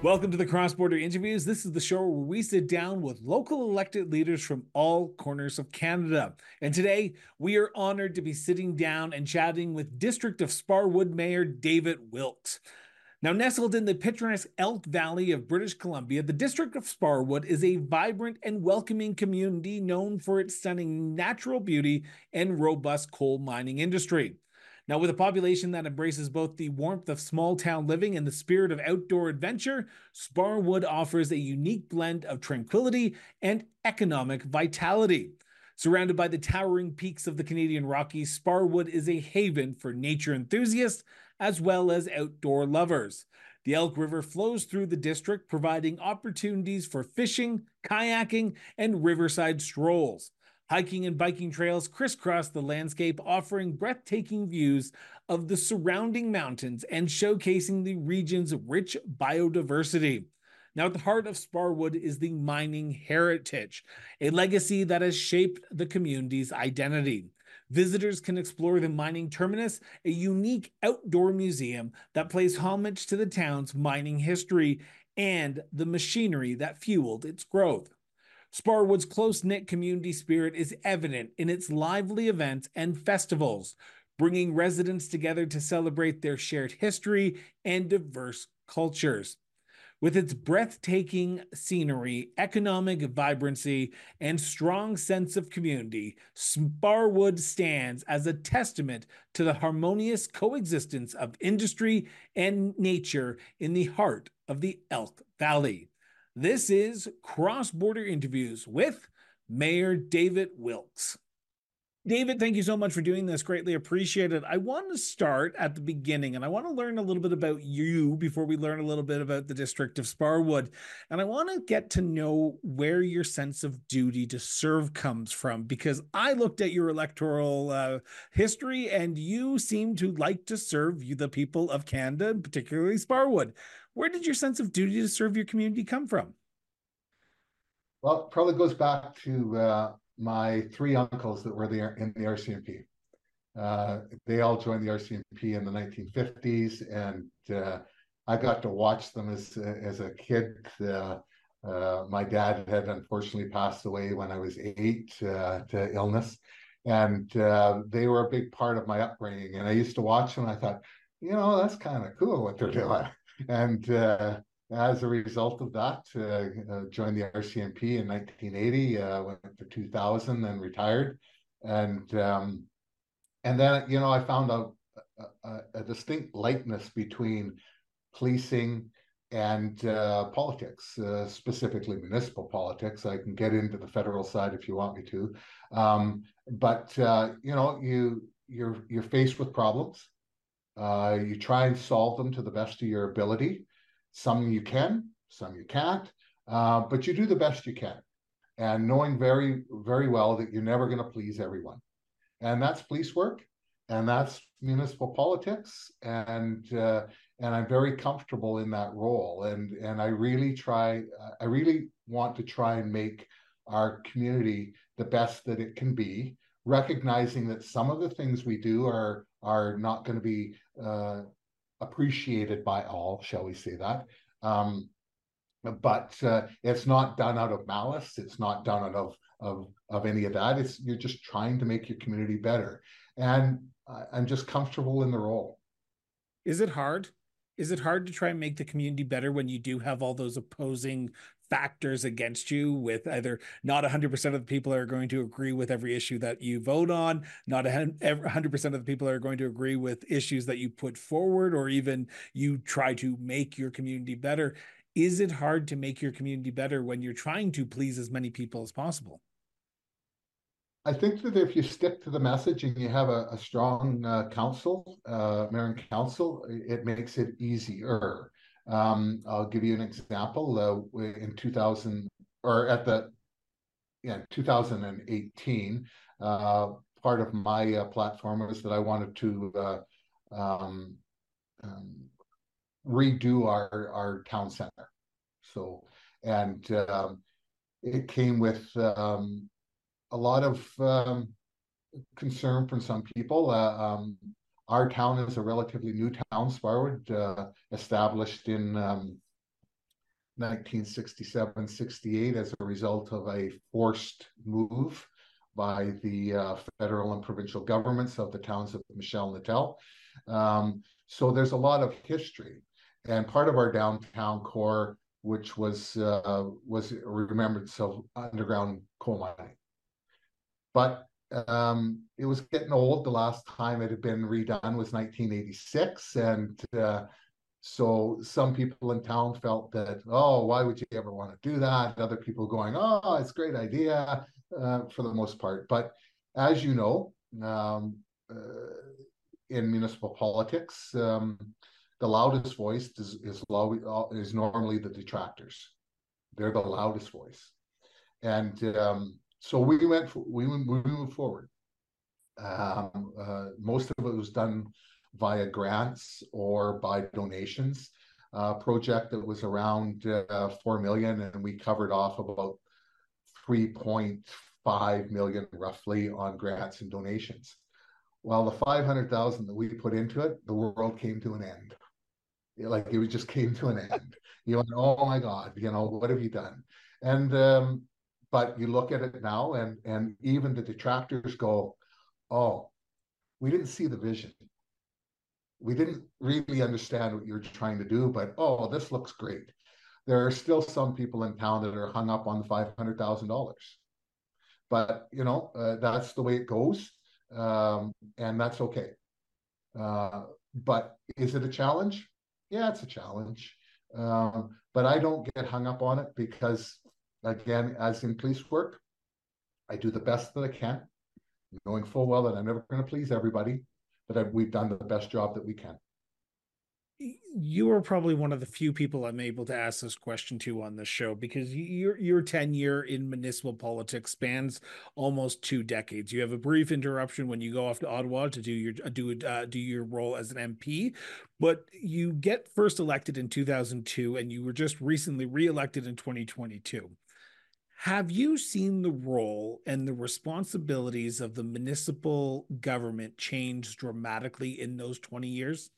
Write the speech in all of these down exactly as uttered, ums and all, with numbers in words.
Welcome to the Cross Border Interviews. This is the show where we sit down with local elected leaders from all corners of Canada. And today, we are honored to be sitting down and chatting with District of Sparwood Mayor David Wilks. Now, nestled in the picturesque Elk Valley of British Columbia, the District of Sparwood is a vibrant and welcoming community known for its stunning natural beauty and robust coal mining industry. Now, with a population that embraces both the warmth of small-town living and the spirit of outdoor adventure, Sparwood offers a unique blend of tranquility and economic vitality. Surrounded by the towering peaks of the Canadian Rockies, Sparwood is a haven for nature enthusiasts as well as outdoor lovers. The Elk River flows through the district, providing opportunities for fishing, kayaking, and riverside strolls. Hiking and biking trails crisscross the landscape, offering breathtaking views of the surrounding mountains and showcasing the region's rich biodiversity. Now, at the heart of Sparwood is the mining heritage, a legacy that has shaped the community's identity. Visitors can explore the Mining Terminus, a unique outdoor museum that pays homage to the town's mining history and the machinery that fueled its growth. Sparwood's close-knit community spirit is evident in its lively events and festivals, bringing residents together to celebrate their shared history and diverse cultures. With its breathtaking scenery, economic vibrancy, and strong sense of community, Sparwood stands as a testament to the harmonious coexistence of industry and nature in the heart of the Elk Valley. This is Cross Border Interviews with Mayor David Wilks. David, thank you so much for doing this. Greatly appreciated. I want to start at the beginning, and I want to learn a little bit about you before we learn a little bit about the District of Sparwood. And I want to get to know where your sense of duty to serve comes from, because I looked at your electoral uh, history, and you seem to like to serve the people of Canada, and particularly Sparwood. Where did your sense of duty to serve your community come from? Well, it probably goes back to uh, my three uncles that were there in the R C M P. Uh, they all joined the R C M P in the nineteen fifties, and uh, I got to watch them as, as a kid. Uh, uh, my dad had unfortunately passed away when I was eight uh, to illness, and uh, they were a big part of my upbringing. And I used to watch them, and I thought, you know, that's kind of cool what they're doing. And uh, as a result of that, uh, uh, joined the R C M P in nineteen eighty, uh, went for two thousand, then retired. And um, and then, you know, I found a, a, a distinct likeness between policing and uh, politics, uh, specifically municipal politics. I can get into the federal side if you want me to. Um, but, uh, you know, you you're you're faced with problems. Uh, you try and solve them to the best of your ability. Some you can, some you can't, uh, but you do the best you can. And knowing very, very well that you're never going to please everyone. And that's police work, and that's municipal politics, and uh, and I'm very comfortable in that role. And and I really try, I really want to try and make our community the best that it can be, recognizing that some of the things we do are are not going to be uh, appreciated by all, shall we say that. Um, but uh, it's not done out of malice. It's not done out of, of, of any of that. It's, you're just trying to make your community better. And uh, I'm just comfortable in the role. Is it hard? Is it hard to try and make the community better when you do have all those opposing factors against you, with either not one hundred percent of the people are going to agree with every issue that you vote on, not one hundred percent of the people are going to agree with issues that you put forward, or even you try to make your community better? Is it hard to make your community better when you're trying to please as many people as possible? I think that if you stick to the message and you have a, a strong uh, council, uh, mayor and council, it makes it easier. Um, I'll give you an example. Uh, in two thousand, or at the yeah, two thousand eighteen, uh, part of my uh, platform was that I wanted to uh, um, um, redo our our town center. So, and uh, it came with um, a lot of um, concern from some people. Uh, um, Our town is a relatively new town, Sparwood, uh, established in um, nineteen sixty-seven sixty-eight as a result of a forced move by the uh, federal and provincial governments of the towns of Michel and Natal. Um, so there's a lot of history. And part of our downtown core, which was uh, was a remembrance of underground coal mining. But um, it was getting old. The last time it had been redone was nineteen eighty-six. And uh, so some people in town felt that, oh, why would you ever want to do that? Other people going, oh, it's a great idea, uh, for the most part. But as you know, um, uh, in municipal politics, um, the loudest voice is, is, is normally the detractors. They're the loudest voice. And um, so we went, we, we moved forward. Um, uh, most of it was done via grants or by donations. A project that was around uh, four million, and we covered off about three point five million roughly on grants and donations. Well, the five hundred thousand that we put into it, the world came to an end. Like it just came to an end. You went, oh my God, you know, what have you done? And um, but you look at it now, and and even the detractors go, oh, we didn't see the vision. We didn't really understand what you were trying to do, but oh, this looks great. There are still some people in town that are hung up on the five hundred thousand dollars. But, you know, uh, that's the way it goes. Um, and that's okay. Uh, but is it a challenge? Yeah, it's a challenge. Um, but I don't get hung up on it because, again, as in police work, I do the best that I can, knowing full well that I'm never going to please everybody, but I, we've done the best job that we can. You are probably one of the few people I'm able to ask this question to on this show, because your your tenure in municipal politics spans almost two decades. You have a brief interruption when you go off to Ottawa to do your do uh, do your role as an M P, but you get first elected in two thousand two, and you were just recently re-elected in twenty twenty-two. Have you seen the role and the responsibilities of the municipal government change dramatically in those twenty years?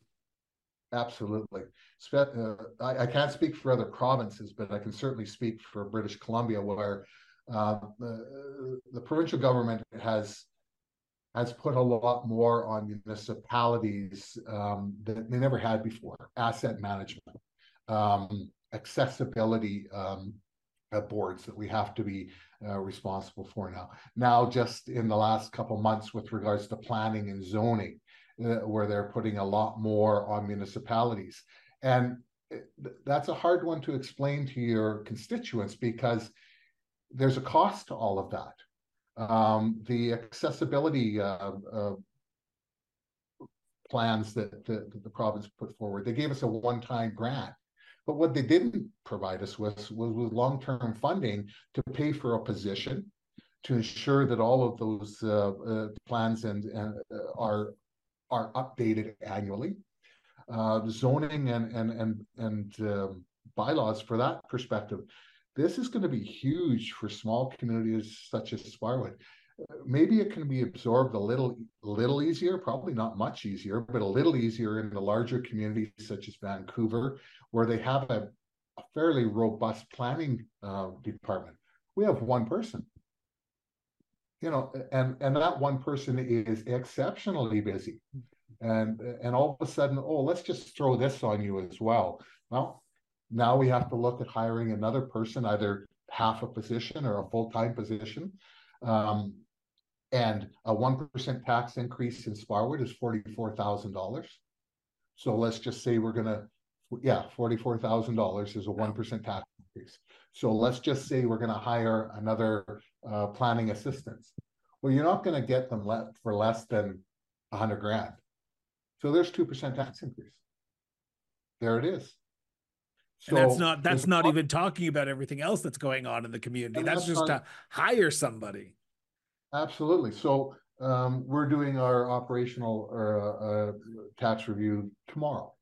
Absolutely. Uh, I, I can't speak for other provinces, but I can certainly speak for British Columbia, where uh, the, the provincial government has has put a lot more on municipalities um, that they never had before. Asset management, um, accessibility um, uh, boards that we have to be uh, responsible for now. Now, just in the last couple of months, with regards to planning and zoning, where they're putting a lot more on municipalities. And that's a hard one to explain to your constituents, because there's a cost to all of that. Um, the accessibility uh, uh, plans that the, that the province put forward, they gave us a one-time grant. But what they didn't provide us with was with long-term funding to pay for a position, to ensure that all of those uh, uh, plans and, and uh, are are updated annually. Uh, zoning and and and and uh, bylaws for that perspective. This is going to be huge for small communities such as Sparwood. Maybe it can be absorbed a little little easier, probably not much easier, but a little easier in the larger communities such as Vancouver, where they have a, a fairly robust planning uh, department. We have one person. You know, and, and that one person is exceptionally busy. And and all of a sudden, oh, let's just throw this on you as well. Well, now we have to look at hiring another person, either half a position or a full-time position. Um, and a one percent tax increase in Sparwood is forty-four thousand dollars. So let's just say we're going to, yeah, forty-four thousand dollars is a one percent tax increase. So let's just say we're going to hire another uh, planning assistant. Well, you're not going to get them let for less than a hundred grand. So there's two percent tax increase. There it is. So and that's not that's not even talking about everything else that's going on in the community. That's, that's just not, to hire somebody. Absolutely. So um, we're doing our operational uh, uh, tax review tomorrow.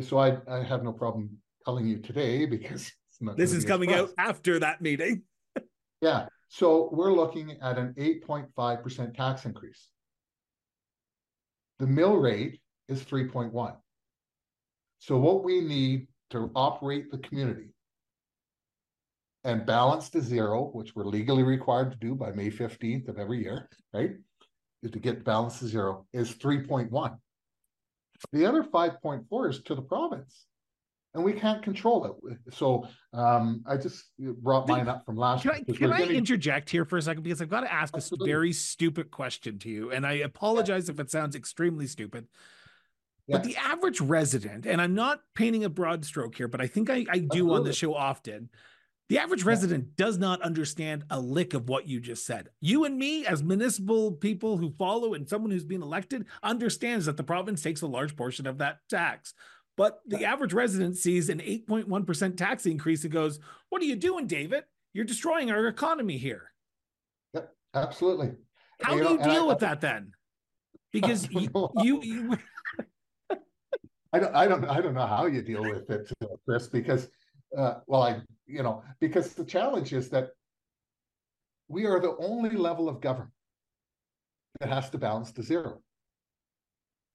So I I have no problem telling you today, because this is coming out after that meeting. Yeah. So we're looking at an eight point five percent tax increase. The mill rate is three point one. So what we need to operate the community and balance to zero, which we're legally required to do by May fifteenth of every year, right? Is to get balance to zero is three point one. The other five point four is to the province, and we can't control it. So um, I just brought mine up from last year. Can, I, can I getting... interject here for a second? Because I've got to ask Absolutely. this very stupid question to you, and I apologize yeah. if it sounds extremely stupid. Yes. But the average resident, and I'm not painting a broad stroke here, but I think I, I do on the show often, the average resident does not understand a lick of what you just said. You and me, as municipal people who follow and someone who's been elected, understands that the province takes a large portion of that tax. But the average resident sees an eight point one percent tax increase and goes, what are you doing, David? You're destroying our economy here. Yep, absolutely. How do you deal with that then? Because you... you, you I don't, I don't, I don't know how you deal with it, Chris, because, uh, well, I, you know, because the challenge is that we are the only level of government that has to balance to zero.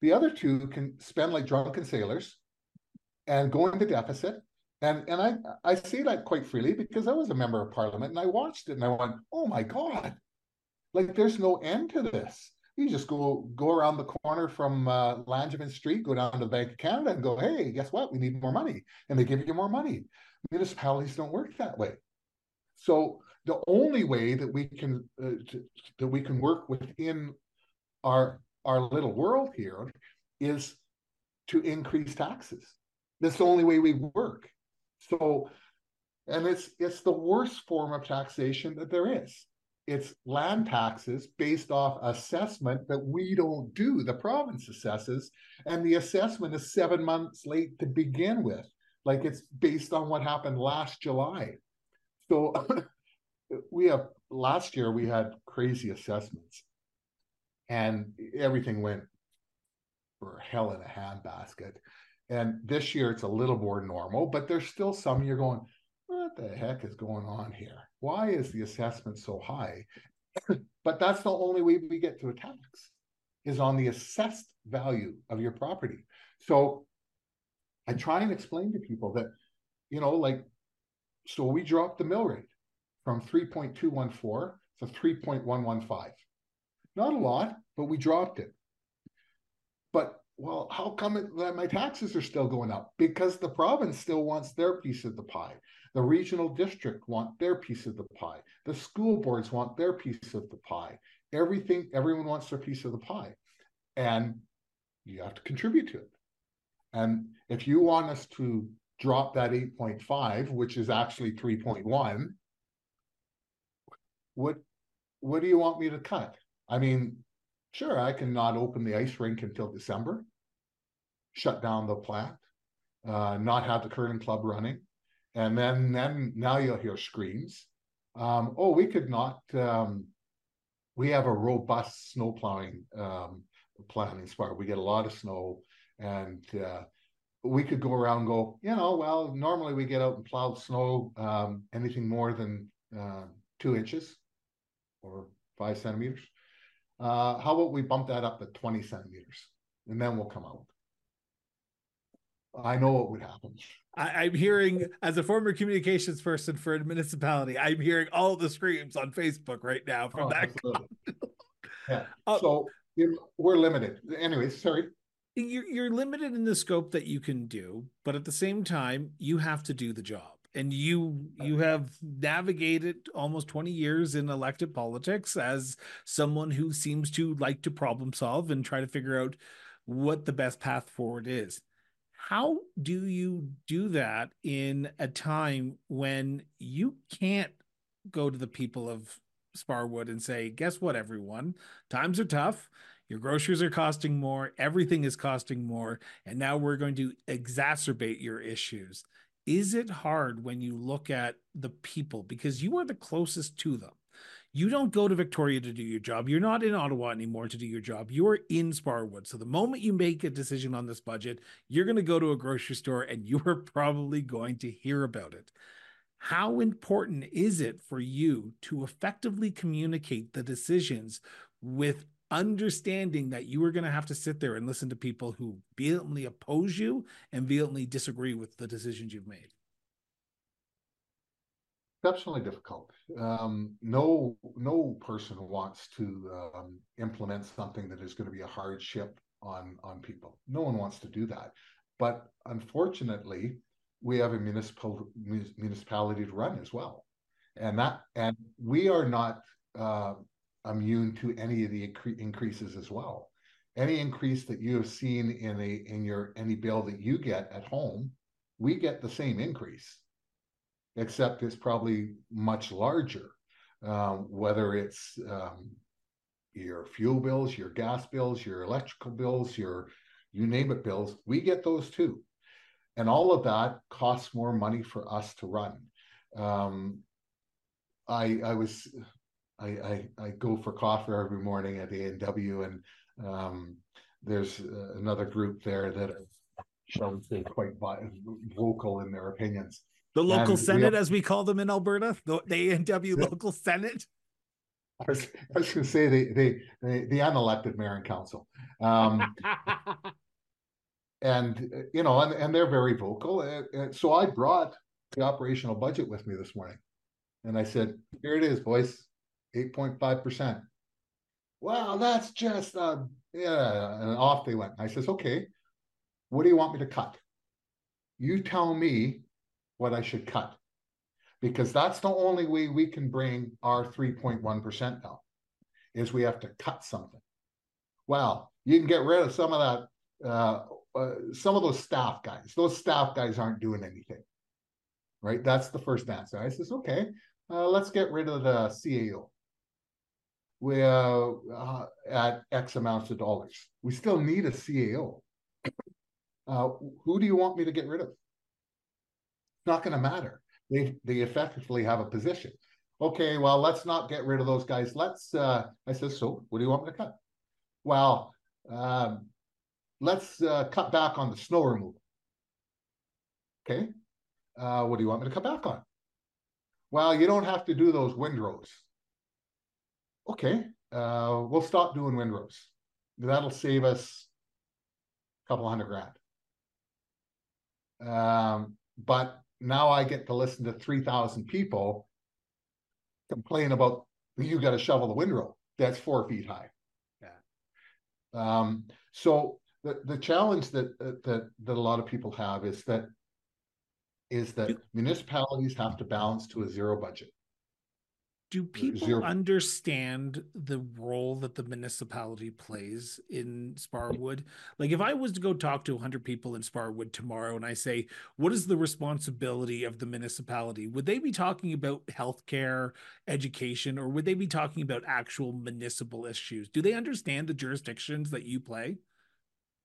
The other two can spend like drunken sailors and go into deficit. And, and I, I say that quite freely because I was a member of parliament and I watched it and I went, oh my God, like there's no end to this. You just go go around the corner from uh, Langevin Street, go down to the Bank of Canada and go, hey, guess what? We need more money. And they give you more money. Municipalities don't work that way. So the only way that we can uh, to, that we can work within our, our little world here is to increase taxes. That's the only way we work. So, and it's it's the worst form of taxation that there is. It's land taxes based off assessment that we don't do. The province assesses, and the assessment is seven months late to begin with. Like it's based on what happened last July. So we have, last year we had crazy assessments and everything went for hell in a handbasket. And this year it's a little more normal, but there's still some you're going, what the heck is going on here? Why is the assessment so high? But that's the only way we get to a tax, is on the assessed value of your property. So I try and explain to people that, you know, like, so we dropped the mill rate from three point two one four to three point one one five. Not a lot, but we dropped it. But, well, how come it, that my taxes are still going up? Because the province still wants their piece of the pie. The regional district want their piece of the pie. The school boards want their piece of the pie. Everything, everyone wants their piece of the pie. And you have to contribute to it. And if you want us to drop that eight point five, which is actually three point one, what, what do you want me to cut? I mean, sure, I can not open the ice rink until December, shut down the plant, uh, not have the curling club running. And then, then now you'll hear screams. Um, oh, we could not. Um, we have a robust snow plowing um, plan in Sparwood. We get a lot of snow, and uh, we could go around and go, you know, well, normally we get out and plow snow um, anything more than uh, two inches or five centimeters. Uh, how about we bump that up to twenty centimeters, and then we'll come out. I know what would happen. I, I'm hearing, as a former communications person for a municipality, I'm hearing all the screams on Facebook right now from oh, that. yeah. uh, so we're limited. Anyway, sorry. You're, you're limited in the scope that you can do, but at the same time, you have to do the job. And you you have navigated almost twenty years in elected politics as someone who seems to like to problem solve and try to figure out what the best path forward is. How do you do that in a time when you can't go to the people of Sparwood and say, guess what, everyone? Times are tough. Your groceries are costing more. Everything is costing more. And now we're going to exacerbate your issues. Is it hard when you look at the people? Because you are the closest to them. You don't go to Victoria to do your job. You're not in Ottawa anymore to do your job. You're in Sparwood. So the moment you make a decision on this budget, you're going to go to a grocery store and you are probably going to hear about it. How important is it for you to effectively communicate the decisions with understanding that you are going to have to sit there and listen to people who vehemently oppose you and vehemently disagree with the decisions you've made? exceptionally difficult. Um, no, no person wants to um, implement something that is going to be a hardship on, on people. No one wants to do that. But unfortunately, we have a municipal municipality to run as well. And that, and we are not uh, immune to any of the increases as well. Any increase that you have seen in a in your any bill that you get at home, we get the same increase, except it's probably much larger. Uh, whether it's um, your fuel bills, your gas bills, your electrical bills, your you name it bills, we get those too, and all of that costs more money for us to run. Um, I I was I, I I go for coffee every morning at A and W, and um, there's uh, another group there that are, shall we say, quite vocal in their opinions. The local and senate, we have, as we call them in Alberta, the A and W yeah. local senate. I was, I was going to say the the the unelected mayor and council, um, and you know, and and they're very vocal. And, and so I brought the operational budget with me this morning, and I said, "Here it is, boys, eight point five percent." Wow, that's just uh, yeah. And off they went. I says, "Okay, what do you want me to cut? You tell me what I should cut, because that's the only way we can bring our three point one percent down. Is we have to cut something. Wow, you can get rid of some of that, uh, uh, some of those staff guys. Those staff guys aren't doing anything, right? That's the first answer. I says, okay, uh, let's get rid of the C A O. We uh, uh, at X amounts of dollars. We still need a C A O. Uh, who do you want me to get rid of? It's not going to matter. They they effectively have a position. Okay, well, let's not get rid of those guys. Let's. Uh, I said, so what do you want me to cut? Well, um, let's uh, cut back on the snow removal. Okay, uh, what do you want me to cut back on? Well, you don't have to do those windrows. Okay, uh, we'll stop doing windrows. That'll save us a couple hundred grand. Um, but now I get to listen to three thousand people complain about, you got to shovel the windrow that's four feet high. Yeah. Um, so the, the challenge that, that that a lot of people have is that is that do, municipalities have to balance to a zero budget. Do people zero. understand the role that the municipality plays in Sparwood? Like, if I was to go talk to one hundred people in Sparwood tomorrow and I say, what is the responsibility of the municipality? Would they be talking about healthcare, education, or would they be talking about actual municipal issues? Do they understand the jurisdictions that you play?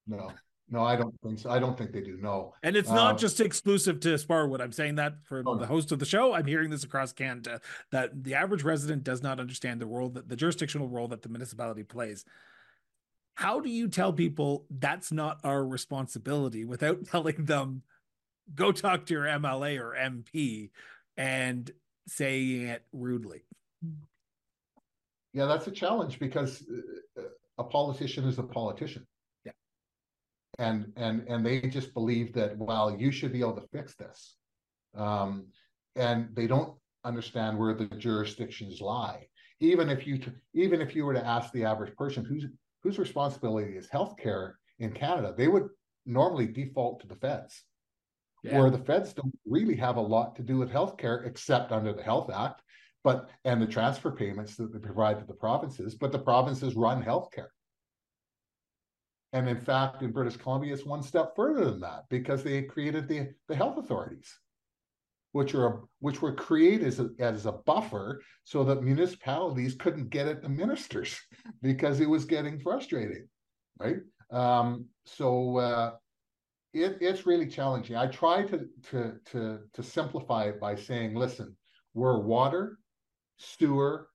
No, no, I don't think so. I don't think they do, no. And it's not um, just exclusive to Sparwood. I'm saying that for oh, the host of the show. I'm hearing this across Canada, that the average resident does not understand the role, that the jurisdictional role that the municipality plays. How do you tell people that's not our responsibility without telling them, go talk to your M L A or M P, and saying it rudely? Yeah, that's a challenge, because a politician is a politician. And and and they just believe that, well, you should be able to fix this, um, and they don't understand where the jurisdictions lie. Even if you even if you were to ask the average person whose whose responsibility is healthcare in Canada, they would normally default to the feds, yeah. where the feds don't really have a lot to do with healthcare except under the Health Act, but and the transfer payments that they provide to the provinces. But the provinces run healthcare. And in fact, in British Columbia, it's one step further than that, because they created the, the health authorities, which are which were created as a, as a buffer so that municipalities couldn't get at the ministers because it was getting frustrating, right? Um, so uh, it, it's really challenging. I try to, to, to, to simplify it by saying, listen, we're water, sewer,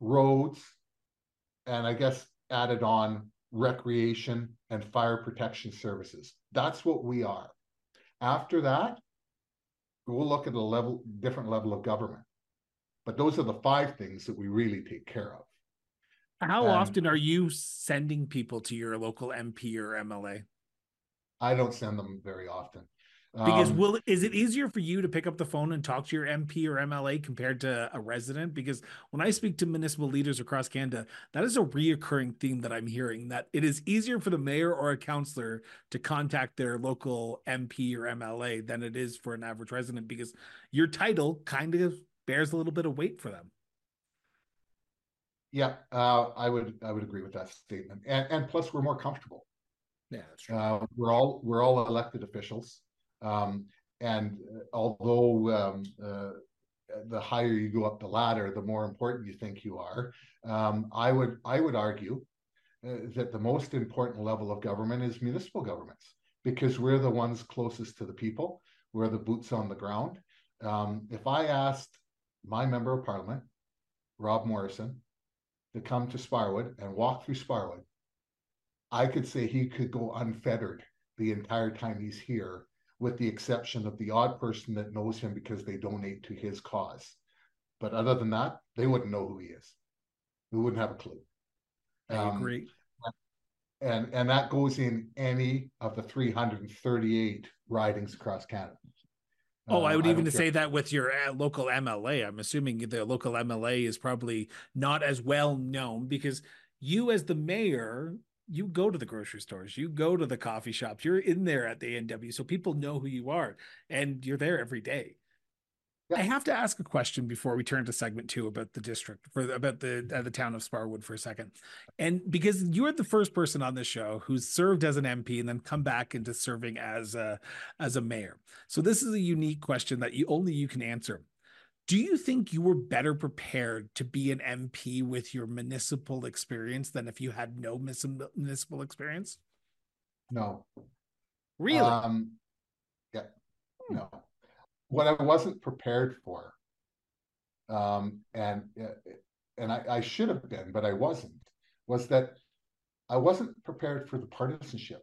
roads, and I guess added on recreation and fire protection services. That's what we are. After that, we'll look at a level, different level of government. But those are the five things that we really take care of. How and often are you sending people to your local M P or M L A? I don't send them very often. Because um, will is it easier for you to pick up the phone and talk to your M P or M L A compared to a resident? Because when I speak to municipal leaders across Canada, that is a reoccurring theme that I'm hearing, that it is easier for the mayor or a councillor to contact their local M P or M L A than it is for an average resident, because your title kind of bears a little bit of weight for them. Yeah, uh, I would I would agree with that statement, and and plus we're more comfortable. Yeah, that's true. Uh, we're all we're all elected officials. Um, and although um, uh, the higher you go up the ladder, the more important you think you are, um, I would I would argue uh, that the most important level of government is municipal governments, because we're the ones closest to the people. We're the boots on the ground. Um, if I asked my member of parliament, Rob Morrison, to come to Sparwood and walk through Sparwood, I could say he could go unfettered the entire time he's here, with the exception of the odd person that knows him because they donate to his cause. But other than that, they wouldn't know who he is. We wouldn't have a clue. Um, I agree. And, and that goes in any of the three hundred thirty-eight ridings across Canada. Oh, um, I would I even care. say that with your local M L A. I'm assuming the local M L A is probably not as well known, because you as the mayor, you go to the grocery stores, you go to the coffee shops, you're in there at the A and W, so people know who you are, and you're there every day. Yeah. I have to ask a question before we turn to segment two about the district, for about the uh, the town of Sparwood for a second. And because you're the first person on this show who's served as an M P and then come back into serving as a, as a mayor. So this is a unique question that you, only you can answer. Do you think you were better prepared to be an M P with your municipal experience than if you had no municipal experience? No. Really? Um, yeah, hmm. no. What I wasn't prepared for, um, and and I, I should have been, but I wasn't, was that I wasn't prepared for the partisanship.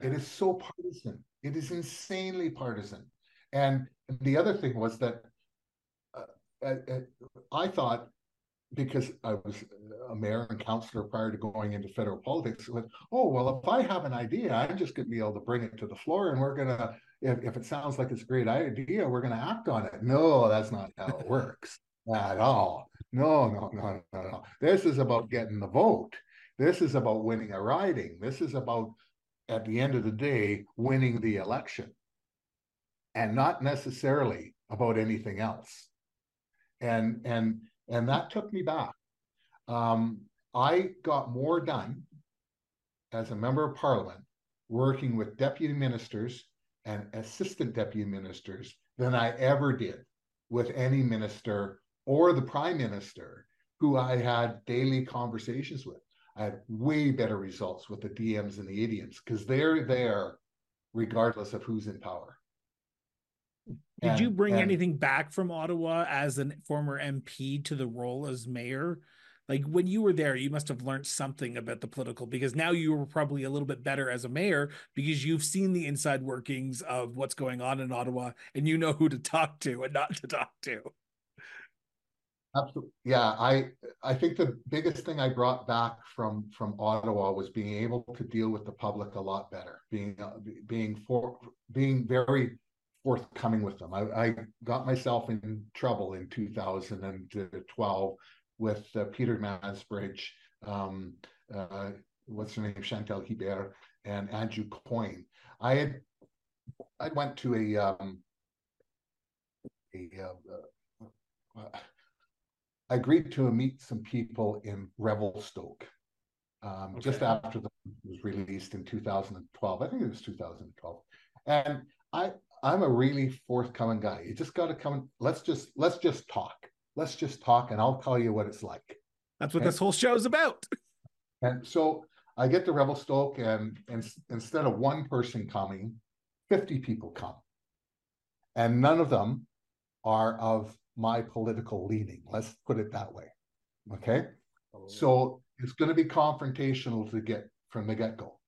It is so partisan. It is insanely partisan. And the other thing was that I thought, because I was a mayor and councillor prior to going into federal politics, like, oh, well, if I have an idea, I'm just going to be able to bring it to the floor, and we're going to, if, if it sounds like it's a great idea, we're going to act on it. No, that's not how it works at all. No, no, no, no, no. This is about getting the vote. This is about winning a riding. This is about, at the end of the day, winning the election, and not necessarily about anything else. And and and that took me back. Um, I got more done as a member of parliament working with deputy ministers and assistant deputy ministers than I ever did with any minister or the prime minister who I had daily conversations with. I had way better results with the D Ms and the A D Ms, because they're there regardless of who's in power. Did and, you bring and, anything back from Ottawa as a former M P to the role as mayor? Like, when you were there, you must have learned something about the political, because now you were probably a little bit better as a mayor because you've seen the inside workings of what's going on in Ottawa, and you know who to talk to and not to talk to. Absolutely. Yeah, I I think the biggest thing I brought back from from Ottawa was being able to deal with the public a lot better, being being for being very forthcoming with them. I, I got myself in trouble in two thousand twelve with uh, Peter Mansbridge, um, uh, what's her name, Chantal Hébert, and Andrew Coyne. I had I went to a um, a uh, uh, I agreed to meet some people in Revelstoke um, okay. just after the book was released in two thousand twelve. I think it was two thousand twelve, and I. I'm a really forthcoming guy. You just got to come. Let's just let's just talk. Let's just talk, and I'll tell you what it's like. That's what and, this whole show is about. And so I get to Revelstoke, and, and instead of one person coming, fifty people come, and none of them are of my political leaning. Let's put it that way. Okay, oh. So it's going to be confrontational to get from the get-go.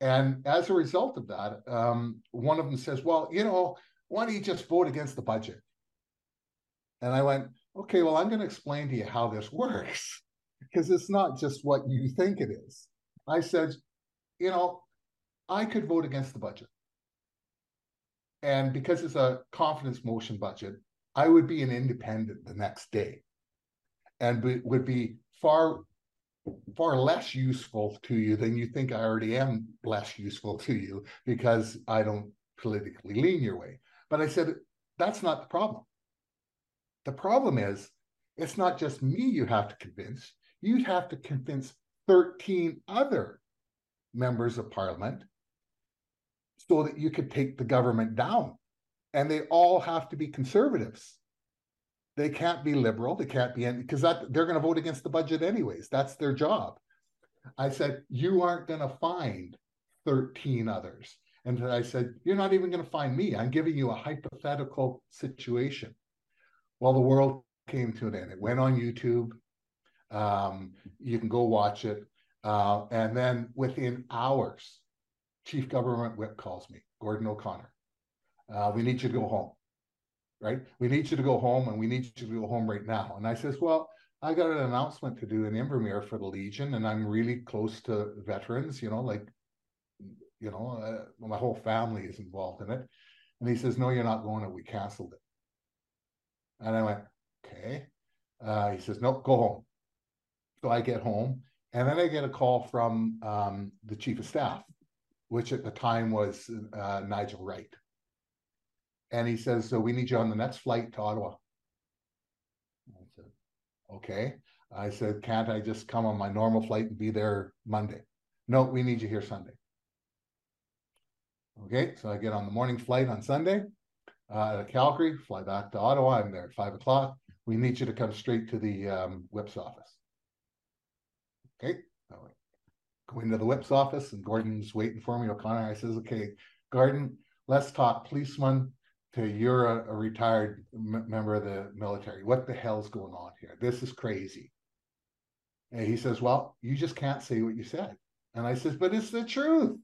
And as a result of that, um, one of them says, well, you know, why don't you just vote against the budget? And I went, okay, well, I'm going to explain to you how this works, because it's not just what you think it is. I said, you know, I could vote against the budget. And because it's a confidence motion budget, I would be an independent the next day and be, would be far, far less useful to you than you think I already am less useful to you because I don't politically lean your way. But I said, that's not the problem. The problem is, it's not just me you have to convince. You'd have to convince thirteen other members of parliament so that you could take the government down. And they all have to be conservatives. They can't be liberal. They can't be, because that they're going to vote against the budget anyways. That's their job. I said, you aren't going to find thirteen others. And I said, you're not even going to find me. I'm giving you a hypothetical situation. Well, the world came to an end. It went on YouTube. Um, you can go watch it. Uh, and then within hours, Chief Government Whip calls me, Gordon O'Connor. Uh, we need you to go home, right? We need you to go home, and we need you to go home right now. And I says, well, I got an announcement to do in Invermere for the Legion, and I'm really close to veterans, you know, like, you know, uh, my whole family is involved in it. And he says, no, you're not going to, we canceled it. And I went, okay. Uh, he says, nope, go home. So I get home, and then I get a call from um, the Chief of Staff, which at the time was uh, Nigel Wright. And he says, so we need you on the next flight to Ottawa. I said, okay. I said, can't I just come on my normal flight and be there Monday? No, we need you here Sunday. Okay, so I get on the morning flight on Sunday uh, to Calgary, fly back to Ottawa. I'm there at five o'clock. We need you to come straight to the um, whip's office. Okay, I go into the whip's office, and Gordon's waiting for me, O'Connor. I says, okay, Gordon, let's talk policeman to you're a, a retired m member of the military. What the hell's going on here? This is crazy. And he says, well, you just can't say what you said. And I says, but it's the truth.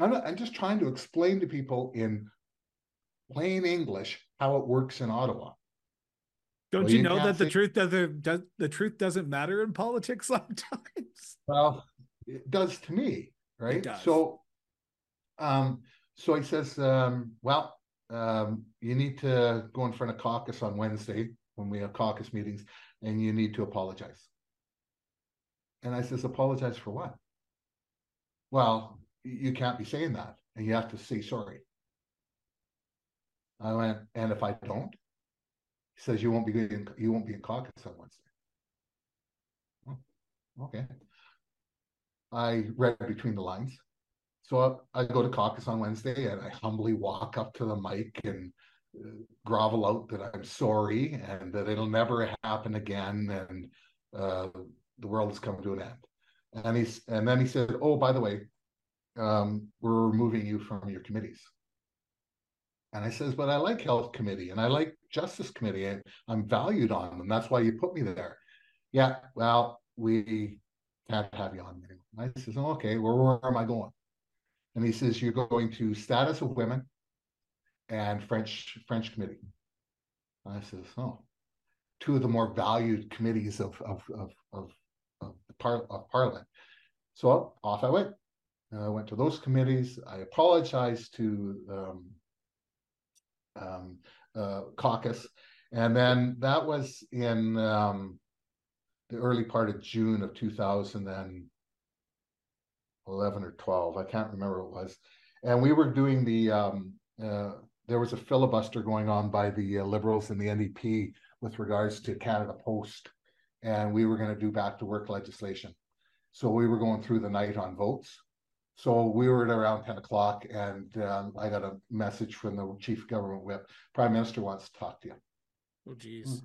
I'm, not, I'm just trying to explain to people in plain English how it works in Ottawa. Don't well, you know you that the truth doesn't does, the truth doesn't matter in politics sometimes? Well, it does to me, right? It does. So, um, so he says, um, well, um, you need to go in front of caucus on Wednesday when we have caucus meetings, and you need to apologize. And I says, apologize for what? Well, you can't be saying that, and you have to say sorry. I went, and if I don't, he says you won't be in, you won't be in caucus on Wednesday. Oh, okay. I read between the lines. So I, I go to caucus on Wednesday, and I humbly walk up to the mic and uh, grovel out that I'm sorry and that it'll never happen again, and uh, the world has come to an end. And he's and then he said, "Oh, by the way, um, we're removing you from your committees." And I says, "But I like Health Committee and I like Justice Committee, and I'm valued on them. That's why you put me there." "Yeah, well, we can't have you on anymore." And I says, "Oh, okay, well, where am I going?" And he says, "You're going to Status of Women and French French Committee." And I says, "Oh, two of the more valued committees of of of of, of the par of Parliament." So off I went. And I went to those committees. I apologized to um, um, uh, caucus, and then that was in um, the early part of June of two thousand eleven or twelve, I can't remember what it was. And we were doing the, um, uh, there was a filibuster going on by the uh, Liberals and the N D P with regards to Canada Post. And we were going to do back to work legislation. So we were going through the night on votes. So we were at around ten o'clock, and um, I got a message from the Chief Government Whip. "Prime Minister wants to talk to you." Oh, geez.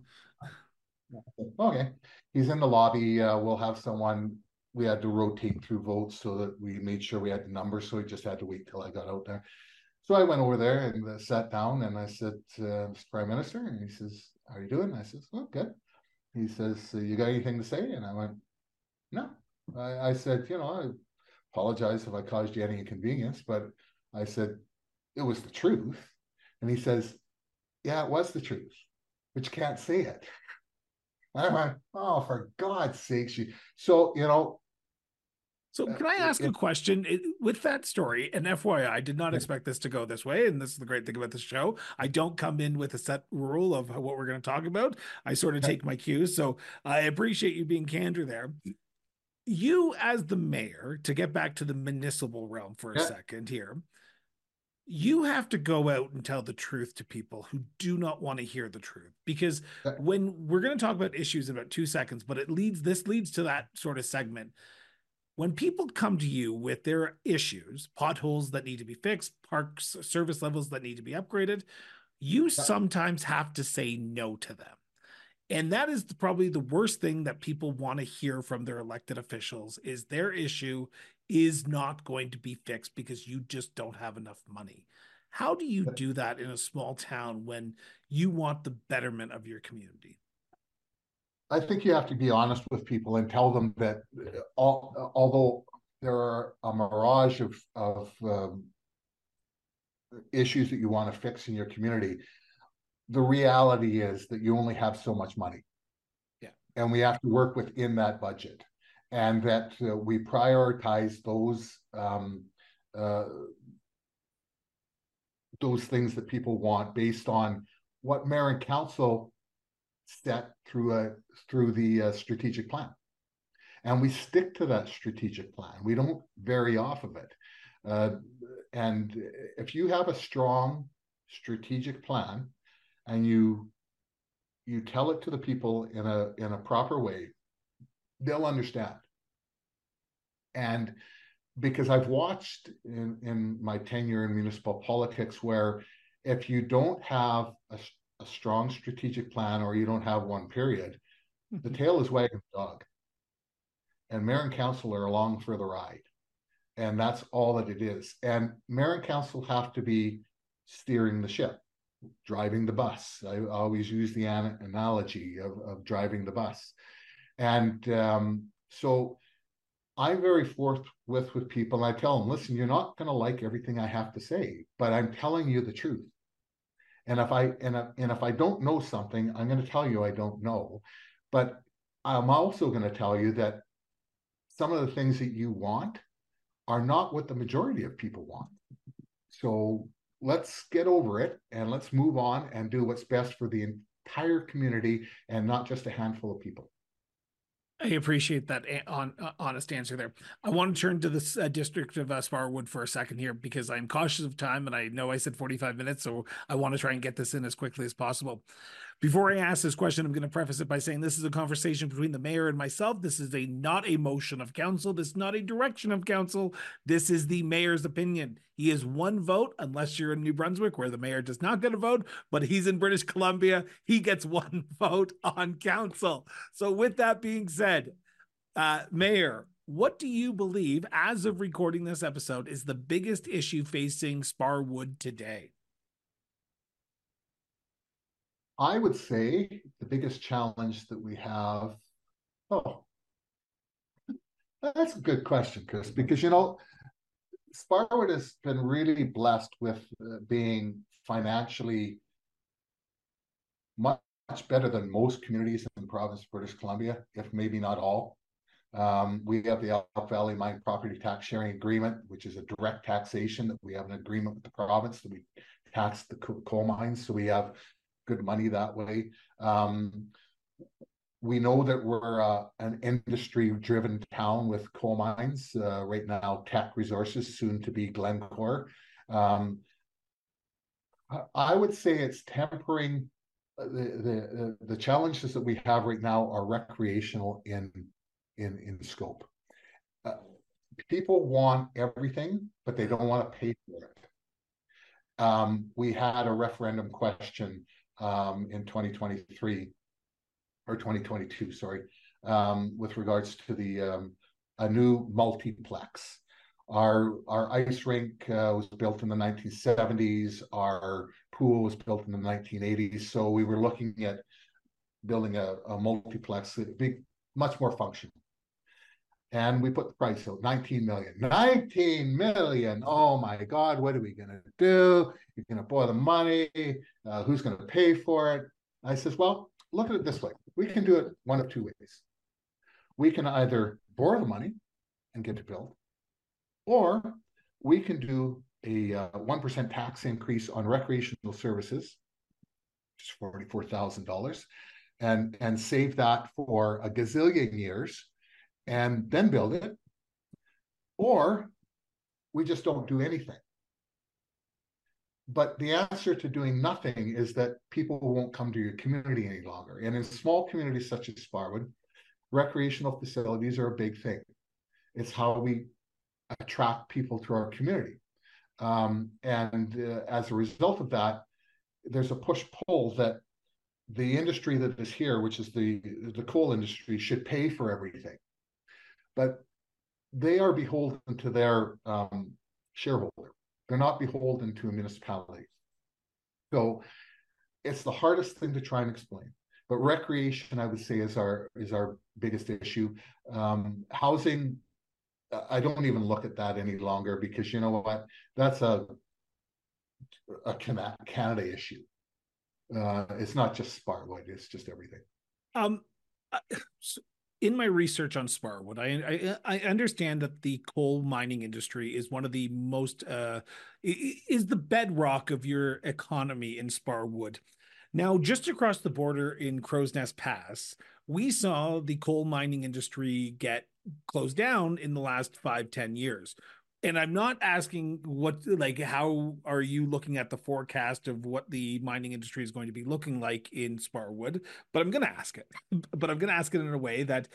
Okay. "He's in the lobby. Uh, we'll have someone." We had to rotate through votes so that we made sure we had the numbers. So we just had to wait till I got out there. So I went over there and uh, sat down, and I said, uh, "Mister Prime Minister," and he says, "How are you doing?" I says, "Oh, good." He says, "So you got anything to say?" And I went, "No." I, I said, "You know, I apologize if I caused you any inconvenience, but I said, it was the truth." And he says, "Yeah, it was the truth, but you can't say it." I went, "Oh, for God's sakes!" You so you know, So can I ask a question it, with that story? And F Y I, I did not expect this to go this way. And this is the great thing about this show. I don't come in with a set rule of what we're going to talk about. I sort of take my cues. So I appreciate you being candid there. You as the mayor, to get back to the municipal realm for a second here, you have to go out and tell the truth to people who do not want to hear the truth, because when we're going to talk about issues in about two seconds, but it leads, this leads to that sort of segment. When people come to you with their issues, potholes that need to be fixed, parks, service levels that need to be upgraded, you sometimes have to say no to them. And that is the, probably the worst thing that people want to hear from their elected officials, is their issue is not going to be fixed because you just don't have enough money. How do you do that in a small town when you want the betterment of your community? I think you have to be honest with people and tell them that all, although there are a mirage of, of um, issues that you want to fix in your community, the reality is that you only have so much money. Yeah. And we have to work within that budget, and that uh, we prioritize those, um, uh, those things that people want based on what mayor and council set through a through the uh, strategic plan, and we stick to that strategic plan. We don't vary off of it. Uh, and if you have a strong strategic plan and you you tell it to the people in a in a proper way, they'll understand. And because I've watched in, in my tenure in municipal politics, where if you don't have a a strong strategic plan, or you don't have one, period, the tail is wagging the dog. And mayor and council are along for the ride. And that's all that it is. And mayor and council have to be steering the ship, driving the bus. I always use the an analogy of, of driving the bus. And um, so I'm very forthwith with people. And I tell them, listen, you're not going to like everything I have to say, but I'm telling you the truth. And if I and, and if I don't know something, I'm going to tell you I don't know. But I'm also going to tell you that some of the things that you want are not what the majority of people want. So let's get over it and let's move on and do what's best for the entire community and not just a handful of people. I appreciate that on, uh, honest answer there. I want to turn to the uh, district of uh, Sparwood for a second here, because I'm cautious of time, and I know I said forty-five minutes, so I want to try and get this in as quickly as possible. Before I ask this question, I'm going to preface it by saying this is a conversation between the mayor and myself. This is a not a motion of council. This is not a direction of council. This is the mayor's opinion. He has one vote, unless you're in New Brunswick, where the mayor does not get a vote, but he's in British Columbia. He gets one vote on council. So with that being said, uh, Mayor, what do you believe, as of recording this episode, is the biggest issue facing Sparwood today? I would say the biggest challenge that we have, oh, that's a good question, Chris, because, you know, Sparwood has been really blessed with uh, being financially much, much better than most communities in the province of British Columbia, if maybe not all. Um, we have the Elk Valley Mine Property Tax Sharing Agreement, which is a direct taxation that we have an agreement with the province that we tax the coal mines, so we have good money that way. Um, we know that we're uh, an industry-driven town with coal mines. Uh, right now, Teck Resources, soon to be Glencore. Um, I would say it's tempering the, the the challenges that we have right now are recreational in in in scope. Uh, people want everything, but they don't want to pay for it. Um, we had a referendum question um, in twenty twenty-three. Or twenty twenty-two, sorry, um, with regards to the um, a new multiplex. Our our ice rink uh, was built in the nineteen seventies. Our pool was built in the nineteen eighties. So we were looking at building a, a multiplex that'd be much more functional. And we put the price out, nineteen million dollars. nineteen million dollars! Oh my God, what are we going to do? You're going to borrow the money. Uh, who's going to pay for it? I says, well, look at it this way. We can do it one of two ways. We can either borrow the money and get it built. Or we can do a uh, one percent tax increase on recreational services, just forty-four thousand dollars, and, and save that for a gazillion years and then build it. Or we just don't do anything. But the answer to doing nothing is that people won't come to your community any longer. And in small communities such as Sparwood, recreational facilities are a big thing. It's how we attract people to our community. Um, and uh, as a result of that, there's a push-pull that the industry that is here, which is the, the coal industry, should pay for everything. But they are beholden to their um, shareholder. They're not beholden to a municipality. So it's the hardest thing to try and explain. But recreation, I would say, is our is our biggest issue. Um, housing, I don't even look at that any longer because you know what? That's a a Canada issue. Uh, it's not just Sparwood. It's just everything. Um, in my research on Sparwood, I, I I understand that the coal mining industry is one of the most uh, is the bedrock of your economy in Sparwood. Now, just across the border in Crowsnest Pass, we saw the coal mining industry get closed down in the last five, ten years. And I'm not asking what, like, how are you looking at the forecast of what the mining industry is going to be looking like in Sparwood? But I'm going to ask it. But I'm going to ask it in a way that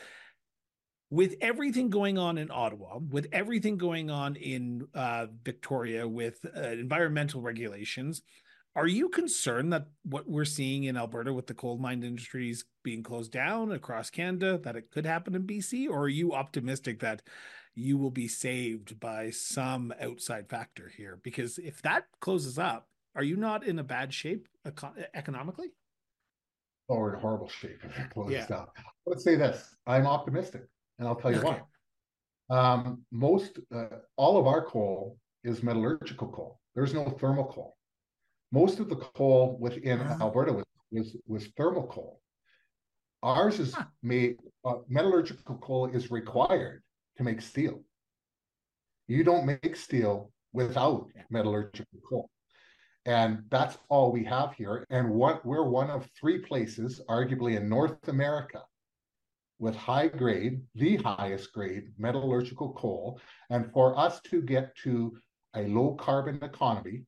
with everything going on in Ottawa, with everything going on in uh, Victoria, with uh, environmental regulations, are you concerned that what we're seeing in Alberta with the coal mine industries being closed down across Canada, that it could happen in B C? Or are you optimistic that you will be saved by some outside factor here? Because if that closes up, are you not in a bad shape econ- economically? Oh, we're in a horrible shape if it closes yeah. down. Let's say this, I'm optimistic, and I'll tell you okay. why. Um, most, uh, all of our coal is metallurgical coal. There's no thermal coal. Most of the coal within uh-huh. Alberta was, was, was thermal coal. Ours is uh-huh. made, uh, metallurgical coal is required to make steel. You don't make steel without yeah. metallurgical coal. And that's all we have here. And what we're one of three places, arguably in North America, with high grade, the highest grade metallurgical coal. And for us to get to a low carbon economy,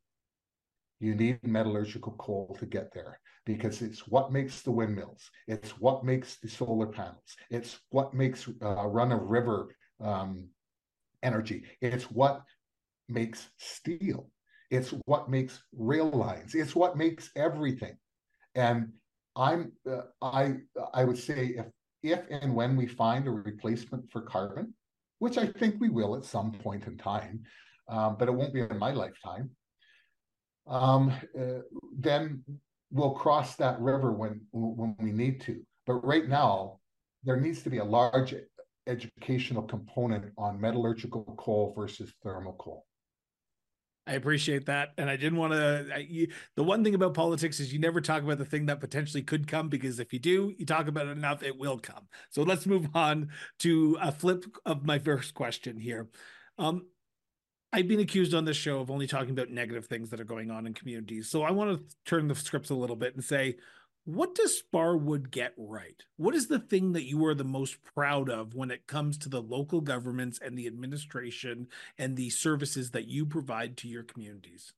you need metallurgical coal to get there because it's what makes the windmills. It's what makes the solar panels. It's what makes uh, run-of-river um, energy. It's what makes steel. It's what makes rail lines. It's what makes everything. And I'm uh, I I would say if if and when we find a replacement for carbon, which I think we will at some point in time, um, but it won't be in my lifetime. Um, uh, then we'll cross that river when when we need to. But right now, there needs to be a large educational component on metallurgical coal versus thermal coal. I appreciate that. And I didn't want to, the one thing about politics is you never talk about the thing that potentially could come, because if you do, you talk about it enough, it will come. So let's move on to a flip of my first question here. Um, I've been accused on this show of only talking about negative things that are going on in communities. So I want to turn the scripts a little bit and say, what does Sparwood get right? What is the thing that you are the most proud of when it comes to the local governments and the administration and the services that you provide to your communities?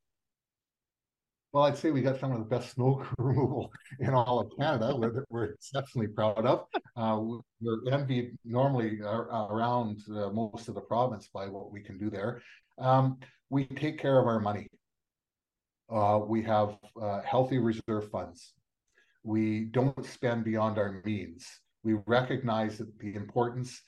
Well, I'd say we got some of the best snow removal in all of Canada. We're, we're exceptionally proud of. Uh, we're envied normally around uh, most of the province by what we can do there. Um, we take care of our money. Uh, we have uh, healthy reserve funds. We don't spend beyond our means. We recognize that the importance.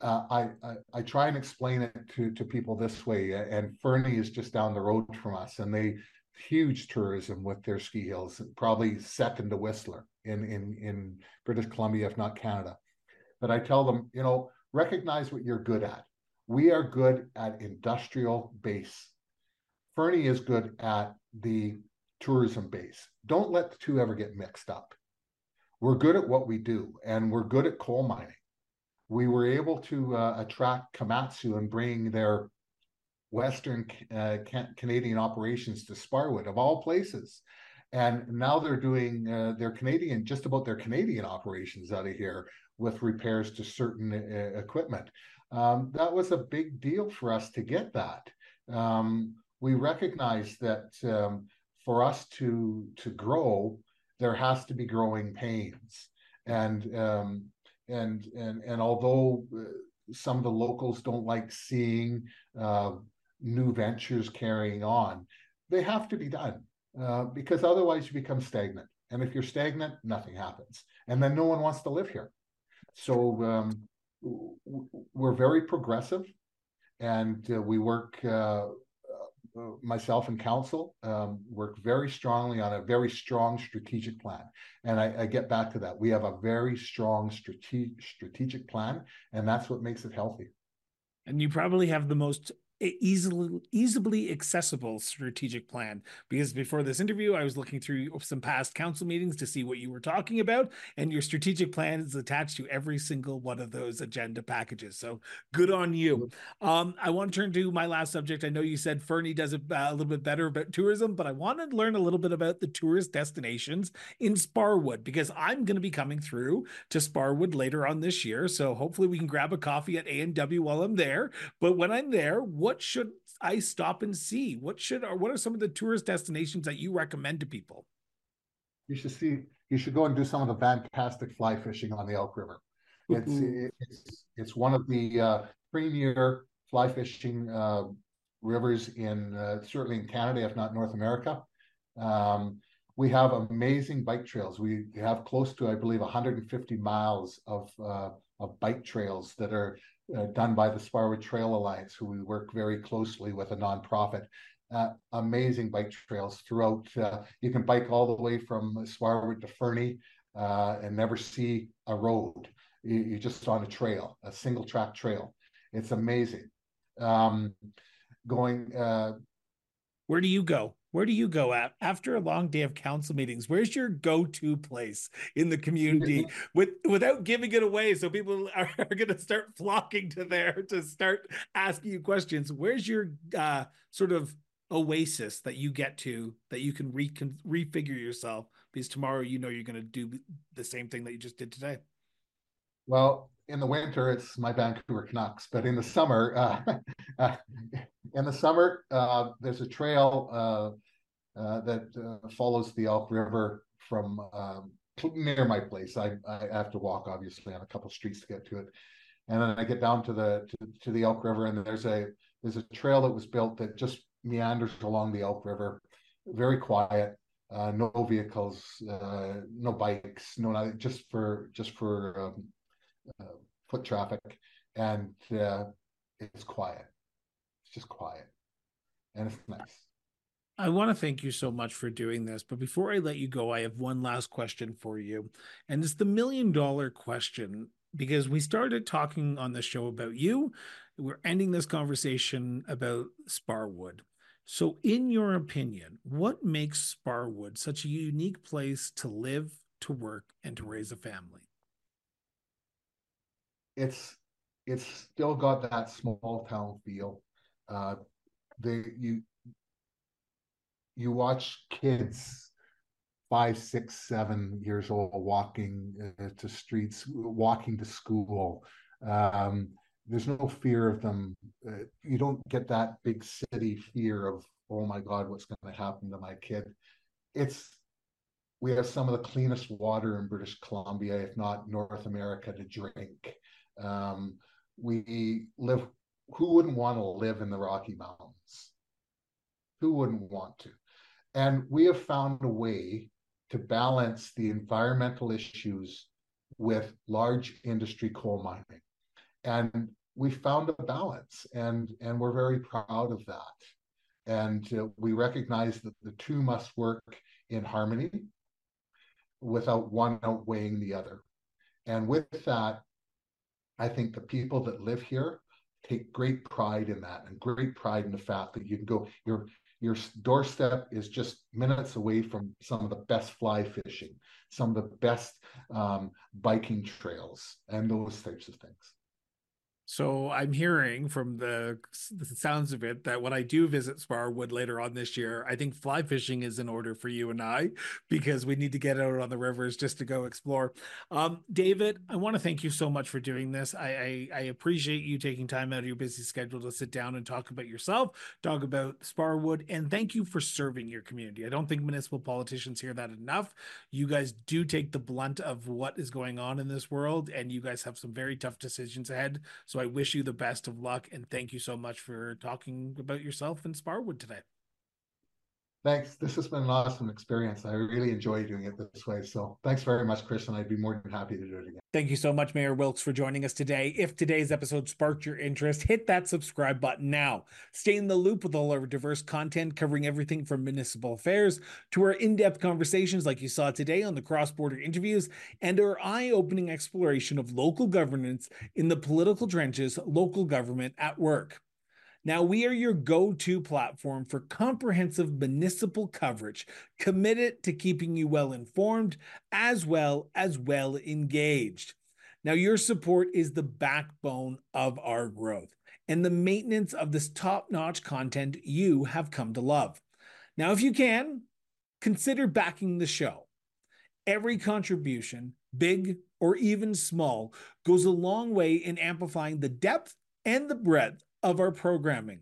Uh, I, I I try and explain it to, to people this way. And Fernie is just down the road from us, and they. Huge tourism with their ski hills, probably second to Whistler in, in, in British Columbia, if not Canada. But I tell them, you know, recognize what you're good at. We are good at industrial base. Fernie is good at the tourism base. Don't let the two ever get mixed up. We're good at what we do, and we're good at coal mining. we were able to uh, attract Komatsu and bring their Western uh, Canadian operations to Sparwood, of all places. And now they're doing uh, their Canadian, just about their Canadian operations out of here with repairs to certain uh, equipment. Um, that was a big deal for us to get that. Um, we recognize that um, for us to to grow, there has to be growing pains. And um, and and and although some of the locals don't like seeing uh, new ventures carrying on, they have to be done. Uh, because otherwise you become stagnant. And if you're stagnant, nothing happens. And then no one wants to live here. So um, w- we're very progressive. And uh, we work, uh, uh, myself and council, um, work very strongly on a very strong strategic plan. And I, I get back to that. We have a very strong strate- strategic plan, and that's what makes it healthy. And you probably have the most easily easily accessible strategic plan, because before this interview I was looking through some past council meetings to see what you were talking about, and your strategic plan is attached to every single one of those agenda packages. So good on you. um I want to turn to my last subject. I know you said Fernie does it a, a little bit better about tourism, but I wanted to learn a little bit about the tourist destinations in Sparwood, because I'm going to be coming through to Sparwood later on this year, so hopefully we can grab a coffee at A and W while I'm there. But when I'm there, what should I stop and see? What should, or what are some of the tourist destinations that you recommend to people? You should see. You should go and do some of the fantastic fly fishing on the Elk River. Mm-hmm. It's it's it's one of the uh, premier fly fishing uh, rivers in uh, certainly in Canada, if not North America. Um, we have amazing bike trails. We have close to, I believe, one hundred fifty miles of uh, of bike trails that are Uh, done by the Sparwood Trail Alliance, who we work very closely with, a nonprofit. Uh, amazing bike trails throughout. Uh, you can bike all the way from Sparwood to Fernie uh, and never see a road. You, you're just on a trail, a single track trail. It's amazing. Um, going. Uh, Where do you go? Where do you go at after a long day of council meetings? Where's your go-to place in the community with, without giving it away, so people are, are going to start flocking to there to start asking you questions? Where's your uh, sort of oasis that you get to, that you can re- refigure yourself, because tomorrow you know you're going to do the same thing that you just did today? Well, in the winter, it's my Vancouver Canucks, but in the summer, uh, in the summer, uh, there's a trail uh, uh, that uh, follows the Elk River from um, near my place. I, I have to walk, obviously, on a couple streets to get to it, and then I get down to the to, to the Elk River, and there's a there's a trail that was built that just meanders along the Elk River, very quiet, uh, no vehicles, uh, no bikes, no nothing, just for just for um, Uh, foot traffic, and uh, it's quiet. It's just quiet, and it's nice. I want to thank you so much for doing this, but before I let you go, I have one last question for you, and it's the million dollar question, because we started talking on the show about you. We're ending this conversation about Sparwood. So in your opinion, what makes Sparwood such a unique place to live, to work, and to raise a family? It's it's still got that small town feel. Uh, they you you watch kids five, six, seven years old walking uh, to streets, walking to school. Um, there's no fear of them. Uh, you don't get that big city fear of, oh my God, what's going to happen to my kid? It's we have some of the cleanest water in British Columbia, if not North America, to drink. Um, we live, who wouldn't want to live in the Rocky Mountains? Who wouldn't want to? And we have found a way to balance the environmental issues with large industry coal mining. And we found a balance, and, and we're very proud of that. And uh, we recognize that the two must work in harmony without one outweighing the other. And with that, I think the people that live here take great pride in that, and great pride in the fact that you can go, your your doorstep is just minutes away from some of the best fly fishing, some of the best um, biking trails, and those types of things. So I'm hearing from the, the sounds of it that when I do visit Sparwood later on this year, I think fly fishing is in order for you and I, because we need to get out on the rivers just to go explore. Um, David, I want to thank you so much for doing this. I, I, I appreciate you taking time out of your busy schedule to sit down and talk about yourself, talk about Sparwood, and thank you for serving your community. I don't think municipal politicians hear that enough. You guys do take the blunt of what is going on in this world, and you guys have some very tough decisions ahead. So So I wish you the best of luck, and thank you so much for talking about yourself and Sparwood today. Thanks. This has been an awesome experience. I really enjoy doing it this way. So thanks very much, Chris, and I'd be more than happy to do it again. Thank you so much, Mayor Wilks, for joining us today. If today's episode sparked your interest, hit that subscribe button now. Stay in the loop with all our diverse content covering everything from municipal affairs to our in-depth conversations like you saw today on the Cross Border Interviews and our eye-opening exploration of local governance in the political trenches, local government at work. Now, we are your go-to platform for comprehensive municipal coverage, committed to keeping you well-informed as well as well-engaged. Now, your support is the backbone of our growth and the maintenance of this top-notch content you have come to love. Now, if you can, consider backing the show. Every contribution, big or even small, goes a long way in amplifying the depth and the breadth of our programming.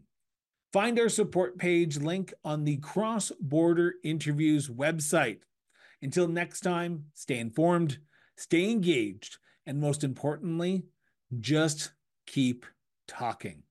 Find our support page link on the Cross Border Interviews website. Until next time, stay informed, stay engaged, and most importantly, just keep talking.